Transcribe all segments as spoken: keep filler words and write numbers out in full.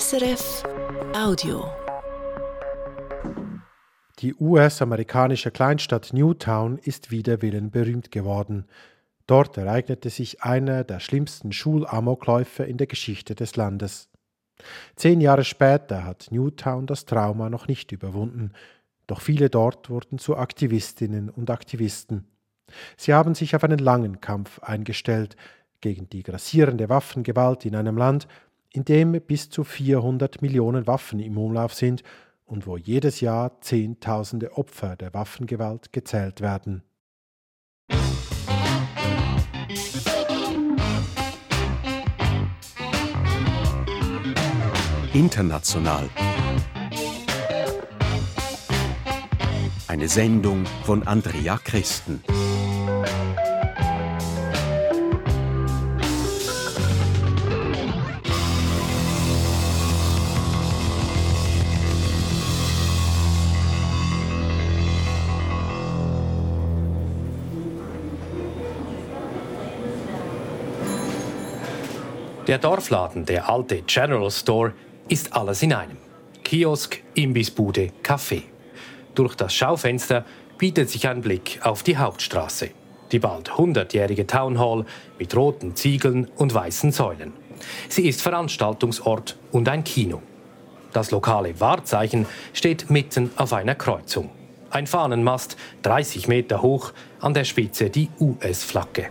S R F Audio. Die U S-amerikanische Kleinstadt Newtown ist wider Willen berühmt geworden. Dort ereignete sich einer der schlimmsten Schulamokläufe in der Geschichte des Landes. Zehn Jahre später hat Newtown das Trauma noch nicht überwunden, doch viele dort wurden zu Aktivistinnen und Aktivisten. Sie haben sich auf einen langen Kampf eingestellt gegen die grassierende Waffengewalt in einem Land, in dem bis zu vierhundert Millionen Waffen im Umlauf sind und wo jedes Jahr Zehntausende Opfer der Waffengewalt gezählt werden. International. Eine Sendung von Andrea Christen. Der Dorfladen, der alte General Store, ist alles in einem. Kiosk, Imbissbude, Café. Durch das Schaufenster bietet sich ein Blick auf die Hauptstraße. Die bald hundertjährige Town Hall mit roten Ziegeln und weißen Säulen. Sie ist Veranstaltungsort und ein Kino. Das lokale Wahrzeichen steht mitten auf einer Kreuzung. Ein Fahnenmast, dreißig Meter hoch, an der Spitze die U S-Flagge.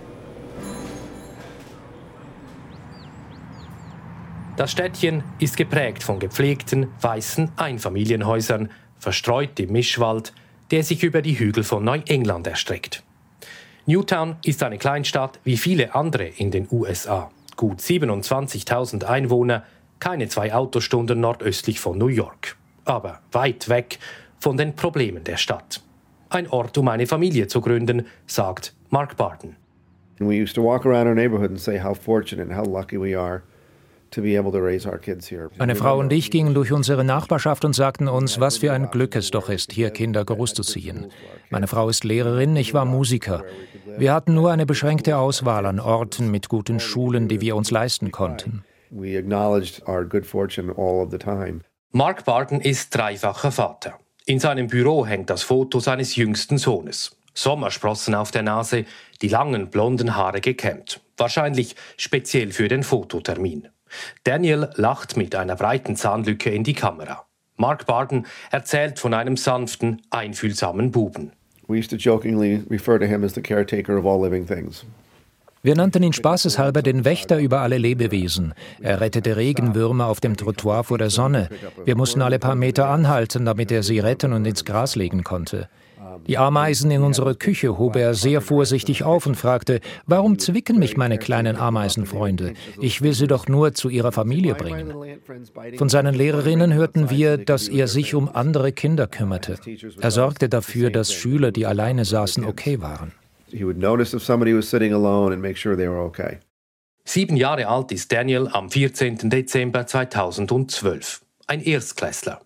Das Städtchen ist geprägt von gepflegten, weißen Einfamilienhäusern, verstreut im Mischwald, der sich über die Hügel von Neuengland erstreckt. Newtown ist eine Kleinstadt wie viele andere in den U S A. Gut siebenundzwanzigtausend Einwohner, keine zwei Autostunden nordöstlich von New York. Aber weit weg von den Problemen der Stadt. Ein Ort, um eine Familie zu gründen, sagt Mark Barden. And we used to walk around our neighborhood and say how fortunate and how lucky we are. Meine Frau und ich gingen durch unsere Nachbarschaft und sagten uns, was für ein Glück es doch ist, hier Kinder großzuziehen. Meine Frau ist Lehrerin, ich war Musiker. Wir hatten nur eine beschränkte Auswahl an Orten mit guten Schulen, die wir uns leisten konnten. Mark Barden ist dreifacher Vater. In seinem Büro hängt das Foto seines jüngsten Sohnes. Sommersprossen auf der Nase, die langen blonden Haare gekämmt. Wahrscheinlich speziell für den Fototermin. Daniel lacht mit einer breiten Zahnlücke in die Kamera. Mark Barden erzählt von einem sanften, einfühlsamen Buben. Wir nannten ihn spaßeshalber den Wächter über alle Lebewesen. Er rettete Regenwürmer auf dem Trottoir vor der Sonne. Wir mussten alle paar Meter anhalten, damit er sie retten und ins Gras legen konnte. Die Ameisen in unserer Küche hob er sehr vorsichtig auf und fragte, warum zwicken mich meine kleinen Ameisenfreunde? Ich will sie doch nur zu ihrer Familie bringen. Von seinen Lehrerinnen hörten wir, dass er sich um andere Kinder kümmerte. Er sorgte dafür, dass Schüler, die alleine saßen, okay waren. Sieben Jahre alt ist Daniel am vierzehnten Dezember zweitausendzwölf, ein Erstklässler.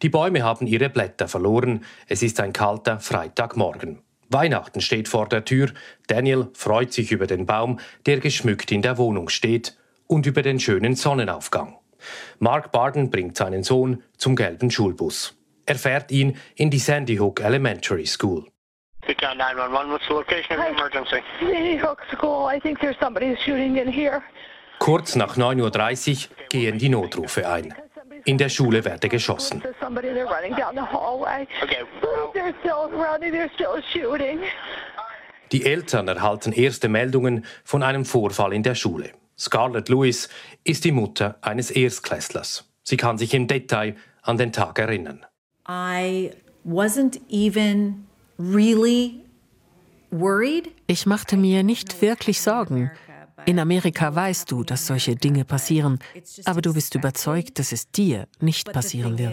Die Bäume haben ihre Blätter verloren. Es ist ein kalter Freitagmorgen. Weihnachten steht vor der Tür. Daniel freut sich über den Baum, der geschmückt in der Wohnung steht, und über den schönen Sonnenaufgang. Mark Barden bringt seinen Sohn zum gelben Schulbus. Er fährt ihn in die Sandy Hook Elementary School. neun eins eins, what's the location of the emergency? Sandy Hook School. I think there's somebody shooting in here. Kurz nach neun Uhr dreißig gehen die Notrufe ein. In der Schule werde geschossen. Die Eltern erhalten erste Meldungen von einem Vorfall in der Schule. Scarlett Lewis ist die Mutter eines Erstklässlers. Sie kann sich im Detail an den Tag erinnern. Ich machte mir nicht wirklich Sorgen. In Amerika weißt du, dass solche Dinge passieren, aber du bist überzeugt, dass es dir nicht passieren wird.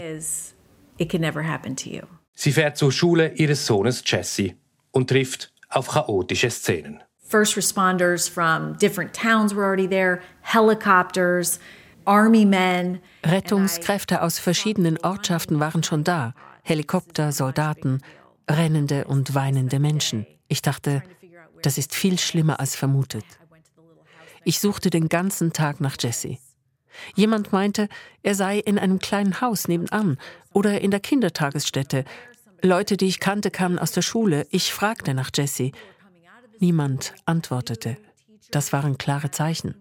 Sie fährt zur Schule ihres Sohnes Jesse und trifft auf chaotische Szenen. First responders from different towns were already there, helicopters, army men. Rettungskräfte aus verschiedenen Ortschaften waren schon da, Helikopter, Soldaten, rennende und weinende Menschen. Ich dachte, das ist viel schlimmer als vermutet. Ich suchte den ganzen Tag nach Jesse. Jemand meinte, er sei in einem kleinen Haus nebenan oder in der Kindertagesstätte. Leute, die ich kannte, kamen aus der Schule. Ich fragte nach Jesse. Niemand antwortete. Das waren klare Zeichen.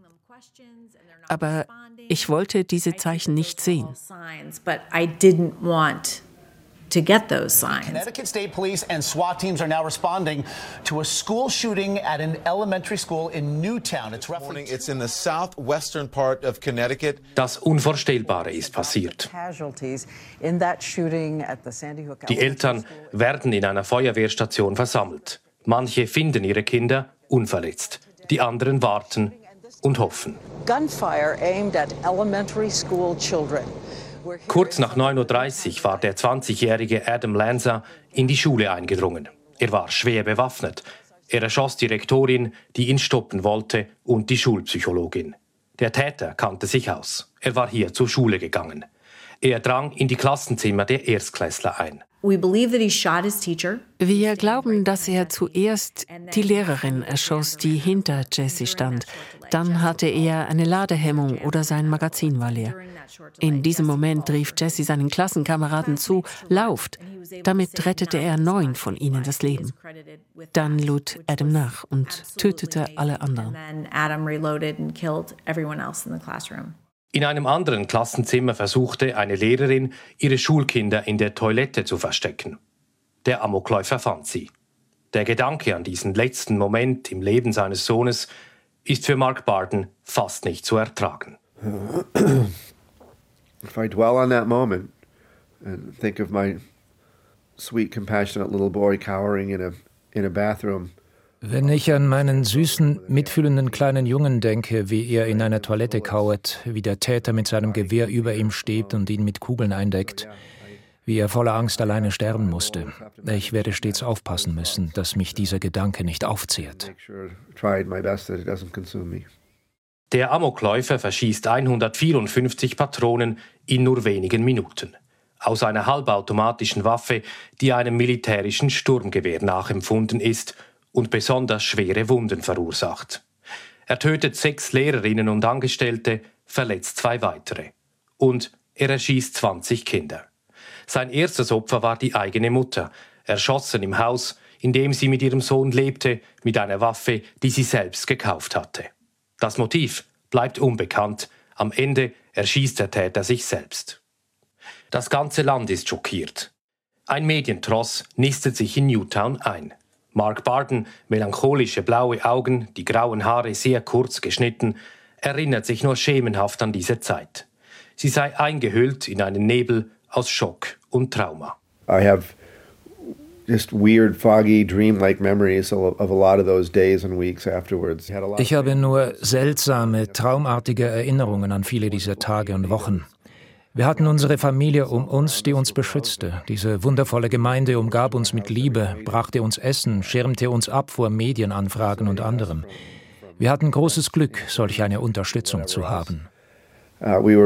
Aber ich wollte diese Zeichen nicht sehen. To get those signs. Connecticut State Police and SWAT teams are now responding to a school shooting at an elementary school in Newtown. It's roughly it's in the southwestern part of Connecticut. Das Unvorstellbare ist passiert. Die Eltern werden in einer Feuerwehrstation versammelt. Manche finden ihre Kinder unverletzt. Die anderen warten und hoffen. Gunfire aimed at elementary school children. Kurz nach neun Uhr dreißig war der zwanzigjährige Adam Lanza in die Schule eingedrungen. Er war schwer bewaffnet. Er erschoss die Rektorin, die ihn stoppen wollte, und die Schulpsychologin. Der Täter kannte sich aus. Er war hier zur Schule gegangen. Er drang in die Klassenzimmer der Erstklässler ein. Wir glauben, dass er zuerst die Lehrerin erschoss, die hinter Jesse stand. Dann hatte er eine Ladehemmung oder sein Magazin war leer. In diesem Moment rief Jesse seinen Klassenkameraden zu, lauft. Damit rettete er neun von ihnen das Leben. Dann lud Adam nach und tötete alle anderen. In einem anderen Klassenzimmer versuchte eine Lehrerin, ihre Schulkinder in der Toilette zu verstecken. Der Amokläufer fand sie. Der Gedanke an diesen letzten Moment im Leben seines Sohnes ist für Mark Barden fast nicht zu ertragen. If I dwell on that moment and think of my sweet, compassionate little boy cowering in a in a bathroom. Wenn ich an meinen süßen, mitfühlenden kleinen Jungen denke, wie er in einer Toilette kauert, wie der Täter mit seinem Gewehr über ihm steht und ihn mit Kugeln eindeckt, wie er voller Angst alleine sterben musste. Ich werde stets aufpassen müssen, dass mich dieser Gedanke nicht aufzehrt. Der Amokläufer verschießt hundertvierundfünfzig Patronen in nur wenigen Minuten. Aus einer halbautomatischen Waffe, die einem militärischen Sturmgewehr nachempfunden ist, und besonders schwere Wunden verursacht. Er tötet sechs Lehrerinnen und Angestellte, verletzt zwei weitere. Und er erschießt zwanzig Kinder. Sein erstes Opfer war die eigene Mutter, erschossen im Haus, in dem sie mit ihrem Sohn lebte, mit einer Waffe, die sie selbst gekauft hatte. Das Motiv bleibt unbekannt. Am Ende erschießt der Täter sich selbst. Das ganze Land ist schockiert. Ein Medientross nistet sich in Newtown ein. Mark Barden, melancholische blaue Augen, die grauen Haare sehr kurz geschnitten, erinnert sich nur schemenhaft an diese Zeit. Sie sei eingehüllt in einen Nebel aus Schock und Trauma. I have just weird, foggy, dreamlike memories of a lot of those days and weeks afterwards. Ich habe nur seltsame, traumartige Erinnerungen an viele dieser Tage und Wochen. Wir hatten unsere Familie um uns, die uns beschützte. Diese wundervolle Gemeinde umgab uns mit Liebe, brachte uns Essen, schirmte uns ab vor Medienanfragen und anderem. Wir hatten großes Glück, solch eine Unterstützung zu haben. Zwei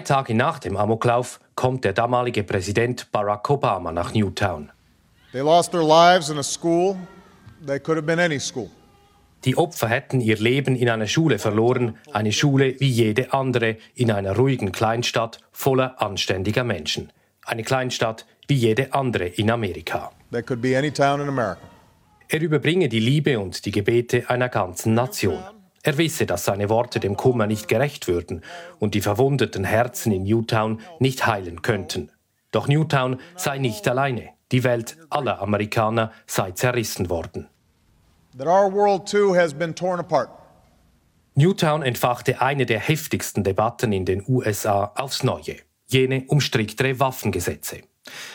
Tage nach dem Amoklauf kommt der damalige Präsident Barack Obama nach Newtown. They lost their lives in a school. They could have been any school. Die Opfer hätten ihr Leben in einer Schule verloren, eine Schule wie jede andere, in einer ruhigen Kleinstadt voller anständiger Menschen. Eine Kleinstadt wie jede andere in Amerika. That could be any town in America. Er überbringe die Liebe und die Gebete einer ganzen Nation. Er wisse, dass seine Worte dem Kummer nicht gerecht würden und die verwundeten Herzen in Newtown nicht heilen könnten. Doch Newtown sei nicht alleine. Die Welt aller Amerikaner sei zerrissen worden. That our world too has been torn apart. Newtown entfachte eine der heftigsten Debatten in den U S A aufs Neue, jene um striktere Waffengesetze.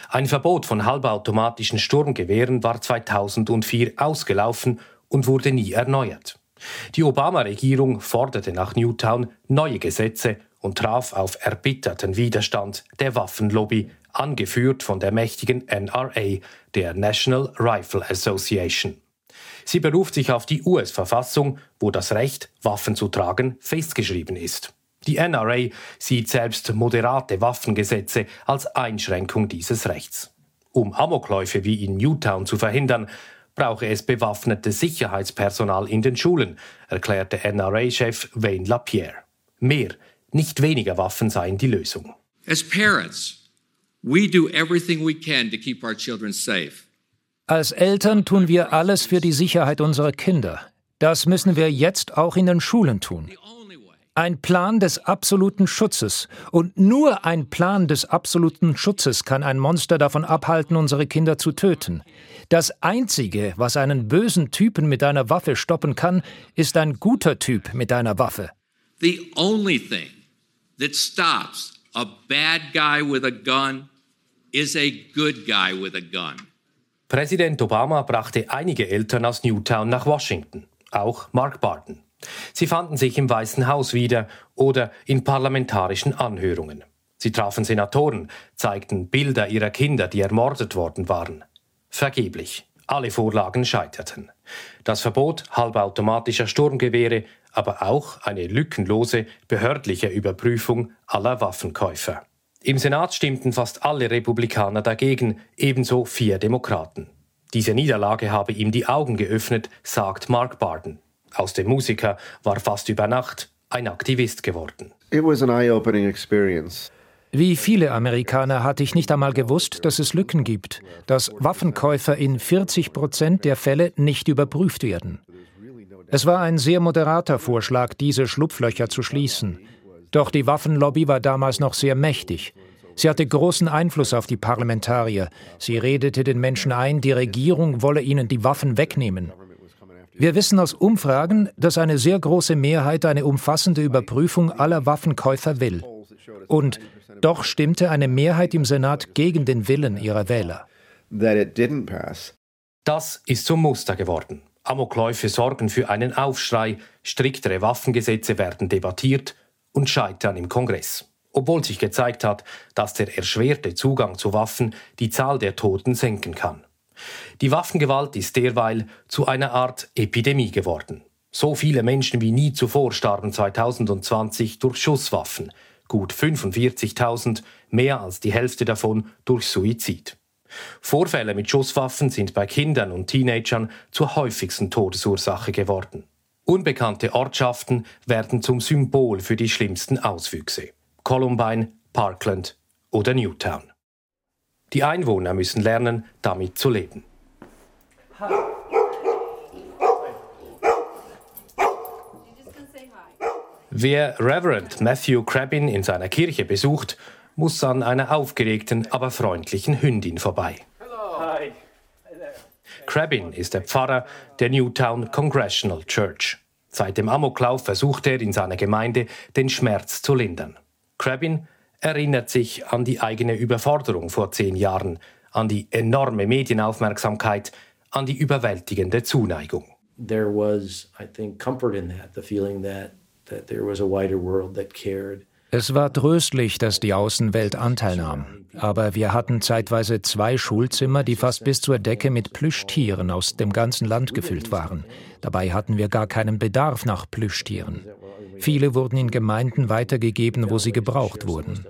Ein Verbot von halbautomatischen Sturmgewehren war zweitausendvier ausgelaufen und wurde nie erneuert. Die Obama-Regierung forderte nach Newtown neue Gesetze und traf auf erbitterten Widerstand der Waffenlobby, angeführt von der mächtigen N R A, der National Rifle Association. Sie beruft sich auf die U S-Verfassung, wo das Recht, Waffen zu tragen, festgeschrieben ist. Die N R A sieht selbst moderate Waffengesetze als Einschränkung dieses Rechts. Um Amokläufe wie in Newtown zu verhindern, brauche es bewaffnetes Sicherheitspersonal in den Schulen, erklärte N R A-Chef Wayne LaPierre. Mehr, nicht weniger Waffen seien die Lösung. As parents, we do everything we can to keep our children safe. Als Eltern tun wir alles für die Sicherheit unserer Kinder. Das müssen wir jetzt auch in den Schulen tun. Ein Plan des absoluten Schutzes. Und nur ein Plan des absoluten Schutzes kann ein Monster davon abhalten, unsere Kinder zu töten. Das Einzige, was einen bösen Typen mit einer Waffe stoppen kann, ist ein guter Typ mit einer Waffe. The only thing that stops a bad guy with a gun is a good guy with a gun. Präsident Obama brachte einige Eltern aus Newtown nach Washington, auch Mark Barden. Sie fanden sich im Weißen Haus wieder oder in parlamentarischen Anhörungen. Sie trafen Senatoren, zeigten Bilder ihrer Kinder, die ermordet worden waren. Vergeblich. Alle Vorlagen scheiterten. Das Verbot halbautomatischer Sturmgewehre, aber auch eine lückenlose behördliche Überprüfung aller Waffenkäufer. Im Senat stimmten fast alle Republikaner dagegen, ebenso vier Demokraten. Diese Niederlage habe ihm die Augen geöffnet, sagt Mark Barden. Aus dem Musiker war fast über Nacht ein Aktivist geworden. It was an eye-opening experience. Wie viele Amerikaner hatte ich nicht einmal gewusst, dass es Lücken gibt, dass Waffenkäufer in vierzig Prozent der Fälle nicht überprüft werden. Es war ein sehr moderater Vorschlag, diese Schlupflöcher zu schließen. Doch die Waffenlobby war damals noch sehr mächtig. Sie hatte großen Einfluss auf die Parlamentarier. Sie redete den Menschen ein, die Regierung wolle ihnen die Waffen wegnehmen. Wir wissen aus Umfragen, dass eine sehr große Mehrheit eine umfassende Überprüfung aller Waffenkäufer will. Und doch stimmte eine Mehrheit im Senat gegen den Willen ihrer Wähler. Das ist zum Muster geworden. Amokläufe sorgen für einen Aufschrei, striktere Waffengesetze werden debattiert und scheitern im Kongress. Obwohl sich gezeigt hat, dass der erschwerte Zugang zu Waffen die Zahl der Toten senken kann. Die Waffengewalt ist derweil zu einer Art Epidemie geworden. So viele Menschen wie nie zuvor starben zwanzig zwanzig durch Schusswaffen, gut fünfundvierzigtausend, mehr als die Hälfte davon durch Suizid. Vorfälle mit Schusswaffen sind bei Kindern und Teenagern zur häufigsten Todesursache geworden. Unbekannte Ortschaften werden zum Symbol für die schlimmsten Auswüchse. Columbine, Parkland oder Newtown. Die Einwohner müssen lernen, damit zu leben. Wer Reverend Matthew Crebbin in seiner Kirche besucht, muss an einer aufgeregten, aber freundlichen Hündin vorbei. Crebbin ist der Pfarrer der Newtown Congressional Church. Seit dem Amoklauf versucht er in seiner Gemeinde, den Schmerz zu lindern. Crebbin erinnert sich an die eigene Überforderung vor zehn Jahren, an die enorme Medienaufmerksamkeit, an die überwältigende Zuneigung. There was, I think, comfort in that, the feeling that, that there was a wider world that cared. Es war tröstlich, dass die Außenwelt Anteil nahm. Aber wir hatten zeitweise zwei Schulzimmer, die fast bis zur Decke mit Plüschtieren aus dem ganzen Land gefüllt waren. Dabei hatten wir gar keinen Bedarf nach Plüschtieren. Viele wurden in Gemeinden weitergegeben, wo sie gebraucht wurden.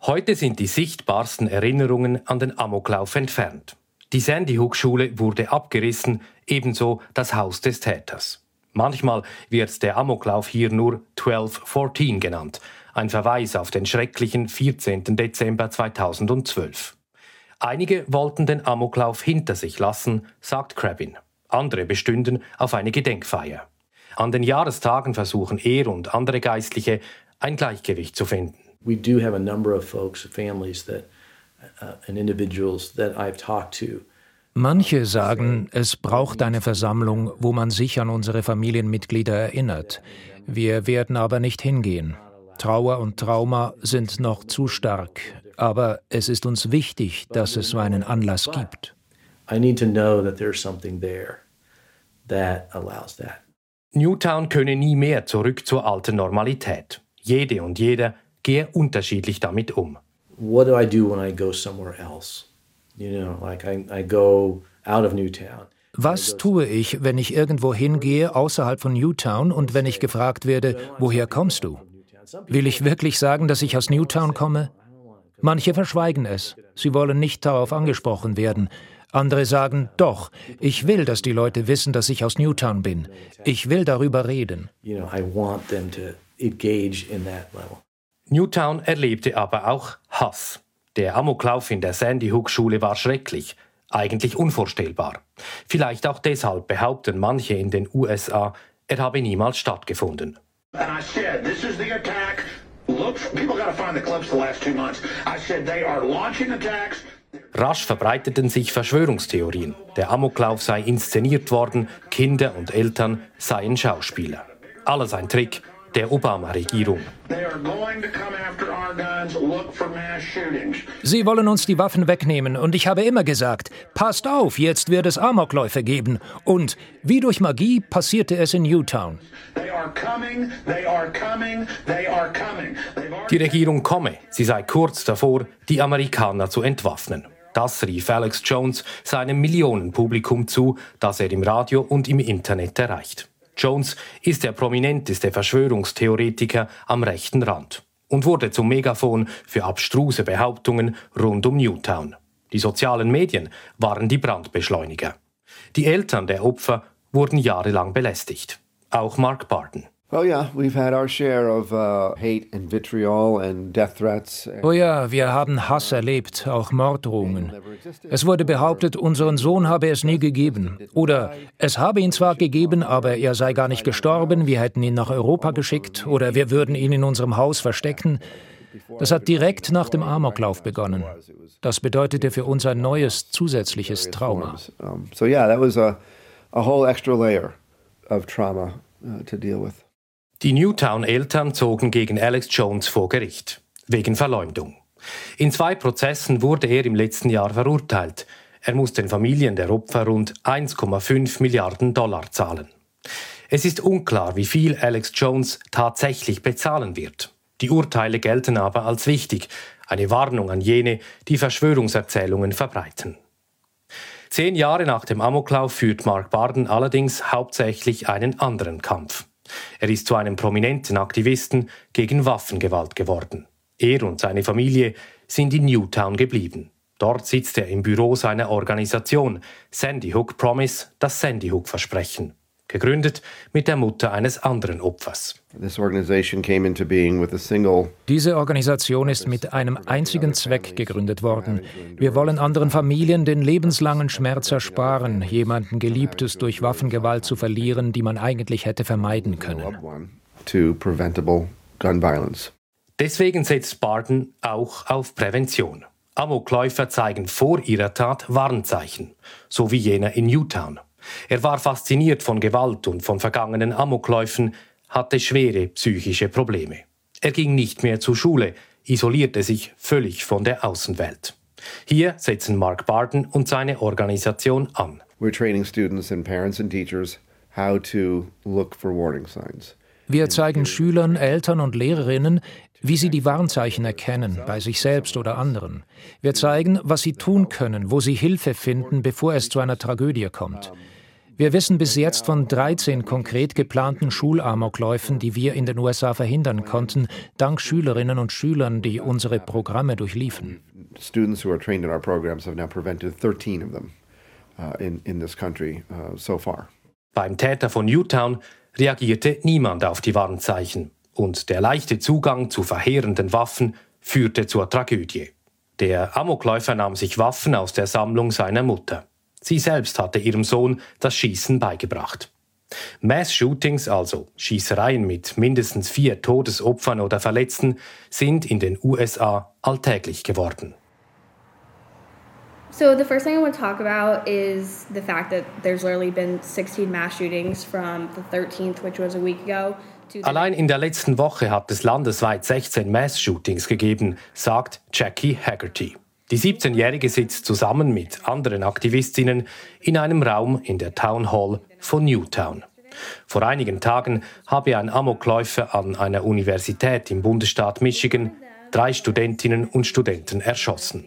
Heute sind die sichtbarsten Erinnerungen an den Amoklauf entfernt. Die Sandy Hook Schule wurde abgerissen, ebenso das Haus des Täters. Manchmal wird der Amoklauf hier nur zwölf vierzehn genannt, ein Verweis auf den schrecklichen vierzehnten Dezember zweitausendzwölf. Einige wollten den Amoklauf hinter sich lassen, sagt Crebbin. Andere bestünden auf eine Gedenkfeier. An den Jahrestagen versuchen er und andere Geistliche, ein Gleichgewicht zu finden. We do have a number of folks, families that uh, and individuals that I've talked to. Manche sagen, es braucht eine Versammlung, wo man sich an unsere Familienmitglieder erinnert. Wir werden aber nicht hingehen. Trauer und Trauma sind noch zu stark. Aber es ist uns wichtig, dass es so einen Anlass gibt. Newtown könne nie mehr zurück zur alten Normalität. Jede und jeder gehe unterschiedlich damit um. What do I do when I go somewhere else? Was tue ich, wenn ich irgendwo hingehe außerhalb von Newtown und wenn ich gefragt werde, woher kommst du? Will ich wirklich sagen, dass ich aus Newtown komme? Manche verschweigen es. Sie wollen nicht darauf angesprochen werden. Andere sagen, doch, ich will, dass die Leute wissen, dass ich aus Newtown bin. Ich will darüber reden. Newtown erlebte aber auch Hass. Der Amoklauf in der Sandy Hook Schule war schrecklich, eigentlich unvorstellbar. Vielleicht auch deshalb behaupten manche in den U S A, er habe niemals stattgefunden. And I said, this is the attack. Look, people gotta find the clips the last two months. I said they are launching attacks. Rasch verbreiteten sich Verschwörungstheorien. Der Amoklauf sei inszeniert worden, Kinder und Eltern seien Schauspieler. Alles ein Trick der Obama-Regierung. Sie wollen uns die Waffen wegnehmen und ich habe immer gesagt, passt auf, jetzt wird es Amokläufe geben. Und wie durch Magie passierte es in Newtown. Die Regierung komme, sie sei kurz davor, die Amerikaner zu entwaffnen. Das rief Alex Jones seinem Millionenpublikum zu, das er im Radio und im Internet erreicht. Jones ist der prominenteste Verschwörungstheoretiker am rechten Rand und wurde zum Megafon für abstruse Behauptungen rund um Newtown. Die sozialen Medien waren die Brandbeschleuniger. Die Eltern der Opfer wurden jahrelang belästigt. Auch Mark Barden. Oh ja, wir haben Hass erlebt, auch Morddrohungen. Es wurde behauptet, unseren Sohn habe es nie gegeben. Oder es habe ihn zwar gegeben, aber er sei gar nicht gestorben, wir hätten ihn nach Europa geschickt oder wir würden ihn in unserem Haus verstecken. Das hat direkt nach dem Amoklauf begonnen. Das bedeutete für uns ein neues, zusätzliches Trauma. So ja, that was a whole extra layer of trauma to deal with. Die Newtown-Eltern zogen gegen Alex Jones vor Gericht, wegen Verleumdung. In zwei Prozessen wurde er im letzten Jahr verurteilt. Er muss den Familien der Opfer rund eins Komma fünf Milliarden Dollar zahlen. Es ist unklar, wie viel Alex Jones tatsächlich bezahlen wird. Die Urteile gelten aber als wichtig, eine Warnung an jene, die Verschwörungserzählungen verbreiten. Zehn Jahre nach dem Amoklauf führt Mark Barden allerdings hauptsächlich einen anderen Kampf. Er ist zu einem prominenten Aktivisten gegen Waffengewalt geworden. Er und seine Familie sind in Newtown geblieben. Dort sitzt er im Büro seiner Organisation Sandy Hook Promise, das Sandy Hook Versprechen, gegründet mit der Mutter eines anderen Opfers. Diese Organisation ist mit einem einzigen Zweck gegründet worden. Wir wollen anderen Familien den lebenslangen Schmerz ersparen, jemanden Geliebtes durch Waffengewalt zu verlieren, die man eigentlich hätte vermeiden können. Deswegen setzt Barden auch auf Prävention. Amokläufer zeigen vor ihrer Tat Warnzeichen, so wie jener in Newtown. Er war fasziniert von Gewalt und von vergangenen Amokläufen, hatte schwere psychische Probleme. Er ging nicht mehr zur Schule, isolierte sich völlig von der Außenwelt. Hier setzen Mark Barden und seine Organisation an. Wir zeigen Schülern, Eltern und Lehrerinnen, wie sie die Warnzeichen erkennen, bei sich selbst oder anderen. Wir zeigen, was sie tun können, wo sie Hilfe finden, bevor es zu einer Tragödie kommt. Wir wissen bis jetzt von dreizehn konkret geplanten Schulamokläufen, die wir in den U S A verhindern konnten, dank Schülerinnen und Schülern, die unsere Programme durchliefen. Beim Täter von Newtown reagierte niemand auf die Warnzeichen. Und der leichte Zugang zu verheerenden Waffen führte zur Tragödie. Der Amokläufer nahm sich Waffen aus der Sammlung seiner Mutter. Sie selbst hatte ihrem Sohn das Schießen beigebracht. Mass-Shootings, also Schießereien mit mindestens vier Todesopfern oder Verletzten, sind in den U S A alltäglich geworden. So the first thing I want to talk about is the fact that there's literally been sixteen mass shootings from the thirteenth, which was a week ago. Allein in der letzten Woche hat es landesweit sechzehn Mass-Shootings gegeben, sagt Jackie Haggerty. Die siebzehnjährige sitzt zusammen mit anderen Aktivistinnen in einem Raum in der Town Hall von Newtown. Vor einigen Tagen habe ein Amokläufer an einer Universität im Bundesstaat Michigan drei Studentinnen und Studenten erschossen.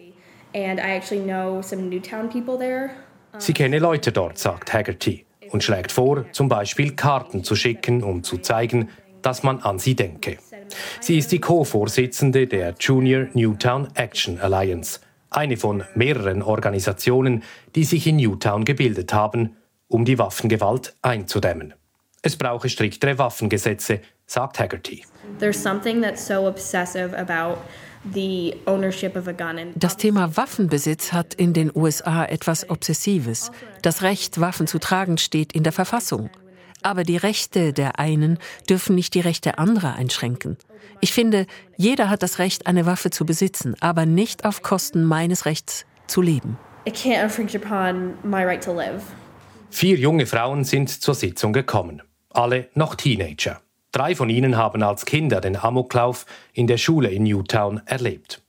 Sie kenne Leute dort, sagt Haggerty. Und schlägt vor, zum Beispiel Karten zu schicken, um zu zeigen, dass man an sie denke. Sie ist die Co-Vorsitzende der Junior Newtown Action Alliance, eine von mehreren Organisationen, die sich in Newtown gebildet haben, um die Waffengewalt einzudämmen. Es brauche striktere Waffengesetze, sagt Haggerty. Das Thema Waffenbesitz hat in den U S A etwas Obsessives. Das Recht, Waffen zu tragen, steht in der Verfassung. Aber die Rechte der einen dürfen nicht die Rechte anderer einschränken. Ich finde, jeder hat das Recht, eine Waffe zu besitzen, aber nicht auf Kosten meines Rechts zu leben. It can't infringe upon my right to live. Vier junge Frauen sind zur Sitzung gekommen, alle noch Teenager. Drei von ihnen haben als Kinder den Amoklauf in der Schule in Newtown erlebt.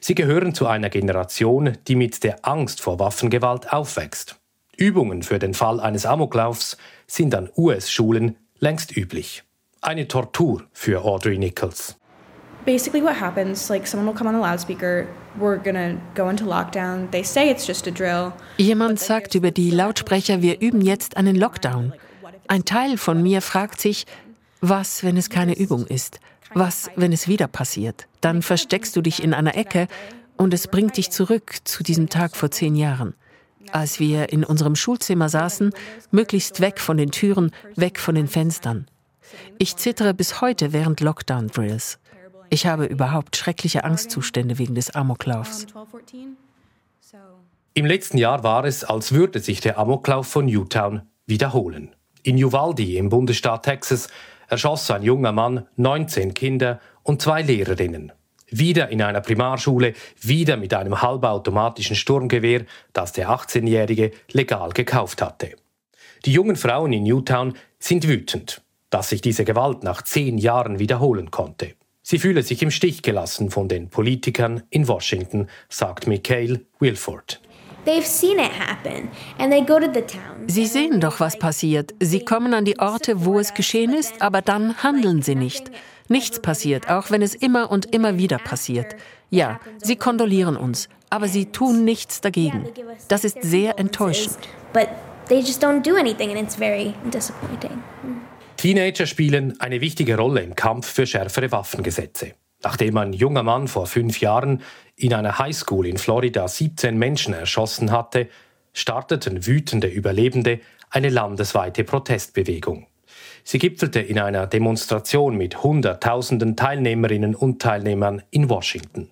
Sie gehören zu einer Generation, die mit der Angst vor Waffengewalt aufwächst. Übungen für den Fall eines Amoklaufs sind an U S-Schulen längst üblich. Eine Tortur für Audrey Nichols. Basically what happens, like someone will come on the loudspeaker, we're gonna go into lockdown, they say it's just a drill. Jemand sagt über die Lautsprecher, wir üben jetzt einen Lockdown. Ein Teil von mir fragt sich, was, wenn es keine Übung ist? Was, wenn es wieder passiert? Dann versteckst du dich in einer Ecke und es bringt dich zurück zu diesem Tag vor zehn Jahren. Als wir in unserem Schulzimmer saßen, möglichst weg von den Türen, weg von den Fenstern. Ich zittere bis heute während Lockdown-Drills. Ich habe überhaupt schreckliche Angstzustände wegen des Amoklaufs. Im letzten Jahr war es, als würde sich der Amoklauf von Newtown wiederholen. In Uvalde im Bundesstaat Texas erschoss ein junger Mann neunzehn Kinder und zwei Lehrerinnen. Wieder in einer Primarschule, wieder mit einem halbautomatischen Sturmgewehr, das der achtzehnjährige legal gekauft hatte. Die jungen Frauen in Newtown sind wütend, dass sich diese Gewalt nach zehn Jahren wiederholen konnte. Sie fühle sich im Stich gelassen von den Politikern in Washington, sagt Michael Wilford. Sie sehen doch, was passiert. Sie kommen an die Orte, wo es geschehen ist, aber dann handeln sie nicht. Nichts passiert, auch wenn es immer und immer wieder passiert. Ja, sie kondolieren uns, aber sie tun nichts dagegen. Das ist sehr enttäuschend. Teenager spielen eine wichtige Rolle im Kampf für schärfere Waffengesetze. Nachdem ein junger Mann vor fünf Jahren in einer Highschool in Florida siebzehn Menschen erschossen hatte, starteten wütende Überlebende eine landesweite Protestbewegung. Sie gipfelte in einer Demonstration mit Hunderttausenden Teilnehmerinnen und Teilnehmern in Washington.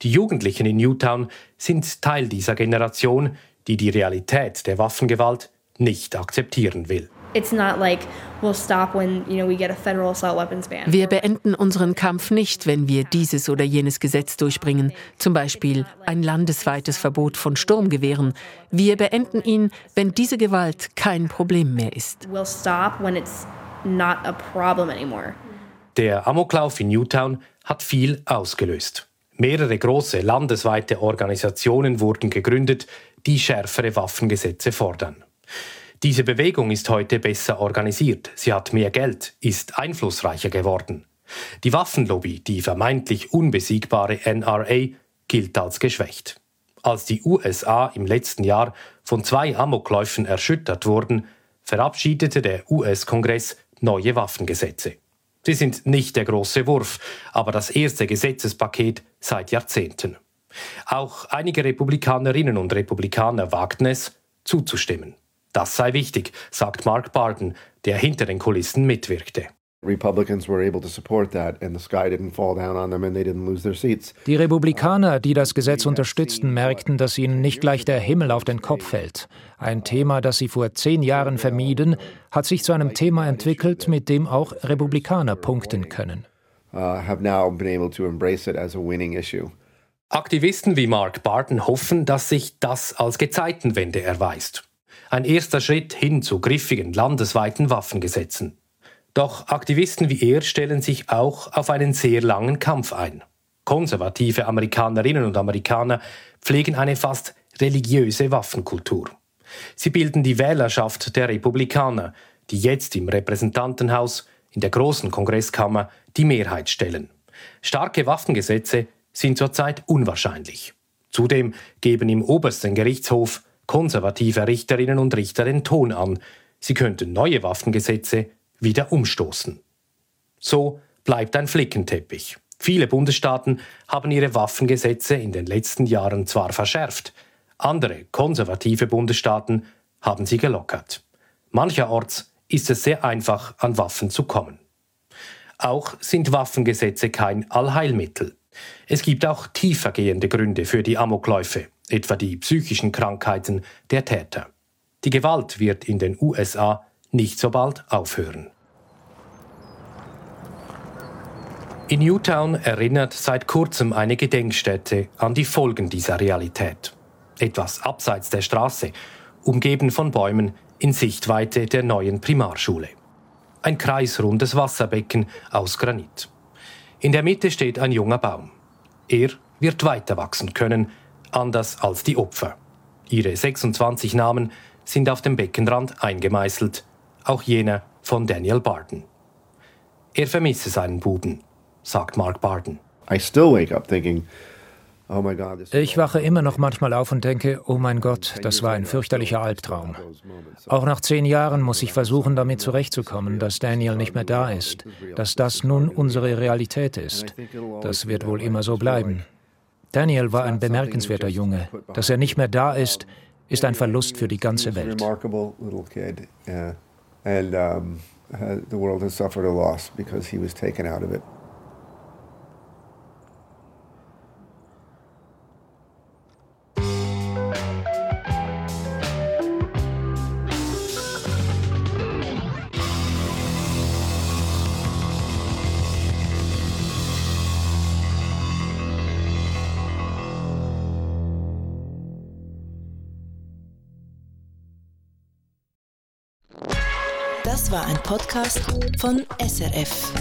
Die Jugendlichen in Newtown sind Teil dieser Generation, die die Realität der Waffengewalt nicht akzeptieren will. Wir beenden unseren Kampf nicht, wenn wir dieses oder jenes Gesetz durchbringen, zum Beispiel ein landesweites Verbot von Sturmgewehren. Wir beenden ihn, wenn diese Gewalt kein Problem mehr ist. Der Amoklauf in Newtown hat viel ausgelöst. Mehrere große landesweite Organisationen wurden gegründet, die schärfere Waffengesetze fordern. Diese Bewegung ist heute besser organisiert, sie hat mehr Geld, ist einflussreicher geworden. Die Waffenlobby, die vermeintlich unbesiegbare N R A, gilt als geschwächt. Als die U S A im letzten Jahr von zwei Amokläufen erschüttert wurden, verabschiedete der U S-Kongress neue Waffengesetze. Sie sind nicht der große Wurf, aber das erste Gesetzespaket seit Jahrzehnten. Auch einige Republikanerinnen und Republikaner wagten es, zuzustimmen. Das sei wichtig, sagt Mark Barden, der hinter den Kulissen mitwirkte. Die Republikaner, die das Gesetz unterstützten, merkten, dass ihnen nicht gleich der Himmel auf den Kopf fällt. Ein Thema, das sie vor zehn Jahren vermieden, hat sich zu einem Thema entwickelt, mit dem auch Republikaner punkten können. Aktivisten wie Mark Barden hoffen, dass sich das als Gezeitenwende erweist. Ein erster Schritt hin zu griffigen landesweiten Waffengesetzen. Doch Aktivisten wie er stellen sich auch auf einen sehr langen Kampf ein. Konservative Amerikanerinnen und Amerikaner pflegen eine fast religiöse Waffenkultur. Sie bilden die Wählerschaft der Republikaner, die jetzt im Repräsentantenhaus, in der großen Kongresskammer, die Mehrheit stellen. Starke Waffengesetze sind zurzeit unwahrscheinlich. Zudem geben im obersten Gerichtshof konservative Richterinnen und Richter den Ton an. Sie könnten neue Waffengesetze wieder umstoßen. So bleibt ein Flickenteppich. Viele Bundesstaaten haben ihre Waffengesetze in den letzten Jahren zwar verschärft, andere konservative Bundesstaaten haben sie gelockert. Mancherorts ist es sehr einfach, an Waffen zu kommen. Auch sind Waffengesetze kein Allheilmittel. Es gibt auch tiefergehende Gründe für die Amokläufe, etwa die psychischen Krankheiten der Täter. Die Gewalt wird in den U S A nicht so bald aufhören. In Newtown erinnert seit kurzem eine Gedenkstätte an die Folgen dieser Realität. Etwas abseits der Straße, umgeben von Bäumen, in Sichtweite der neuen Primarschule. Ein kreisrundes Wasserbecken aus Granit. In der Mitte steht ein junger Baum. Er wird weiter wachsen können, anders als die Opfer. Ihre sechsundzwanzig Namen sind auf dem Beckenrand eingemeißelt, auch jener von Daniel Barden. Er vermisse seinen Buben, sagt Mark Barden. I still wake up thinking, oh my God, this ich wache immer noch manchmal auf und denke, oh mein Gott, das war ein fürchterlicher Albtraum. Auch nach zehn Jahren muss ich versuchen, damit zurechtzukommen, dass Daniel nicht mehr da ist, dass das nun unsere Realität ist. Das wird wohl immer so bleiben. Daniel war ein bemerkenswerter Junge. Dass er nicht mehr da ist, ist ein Verlust für die ganze Welt. Das war ein Podcast von S R F.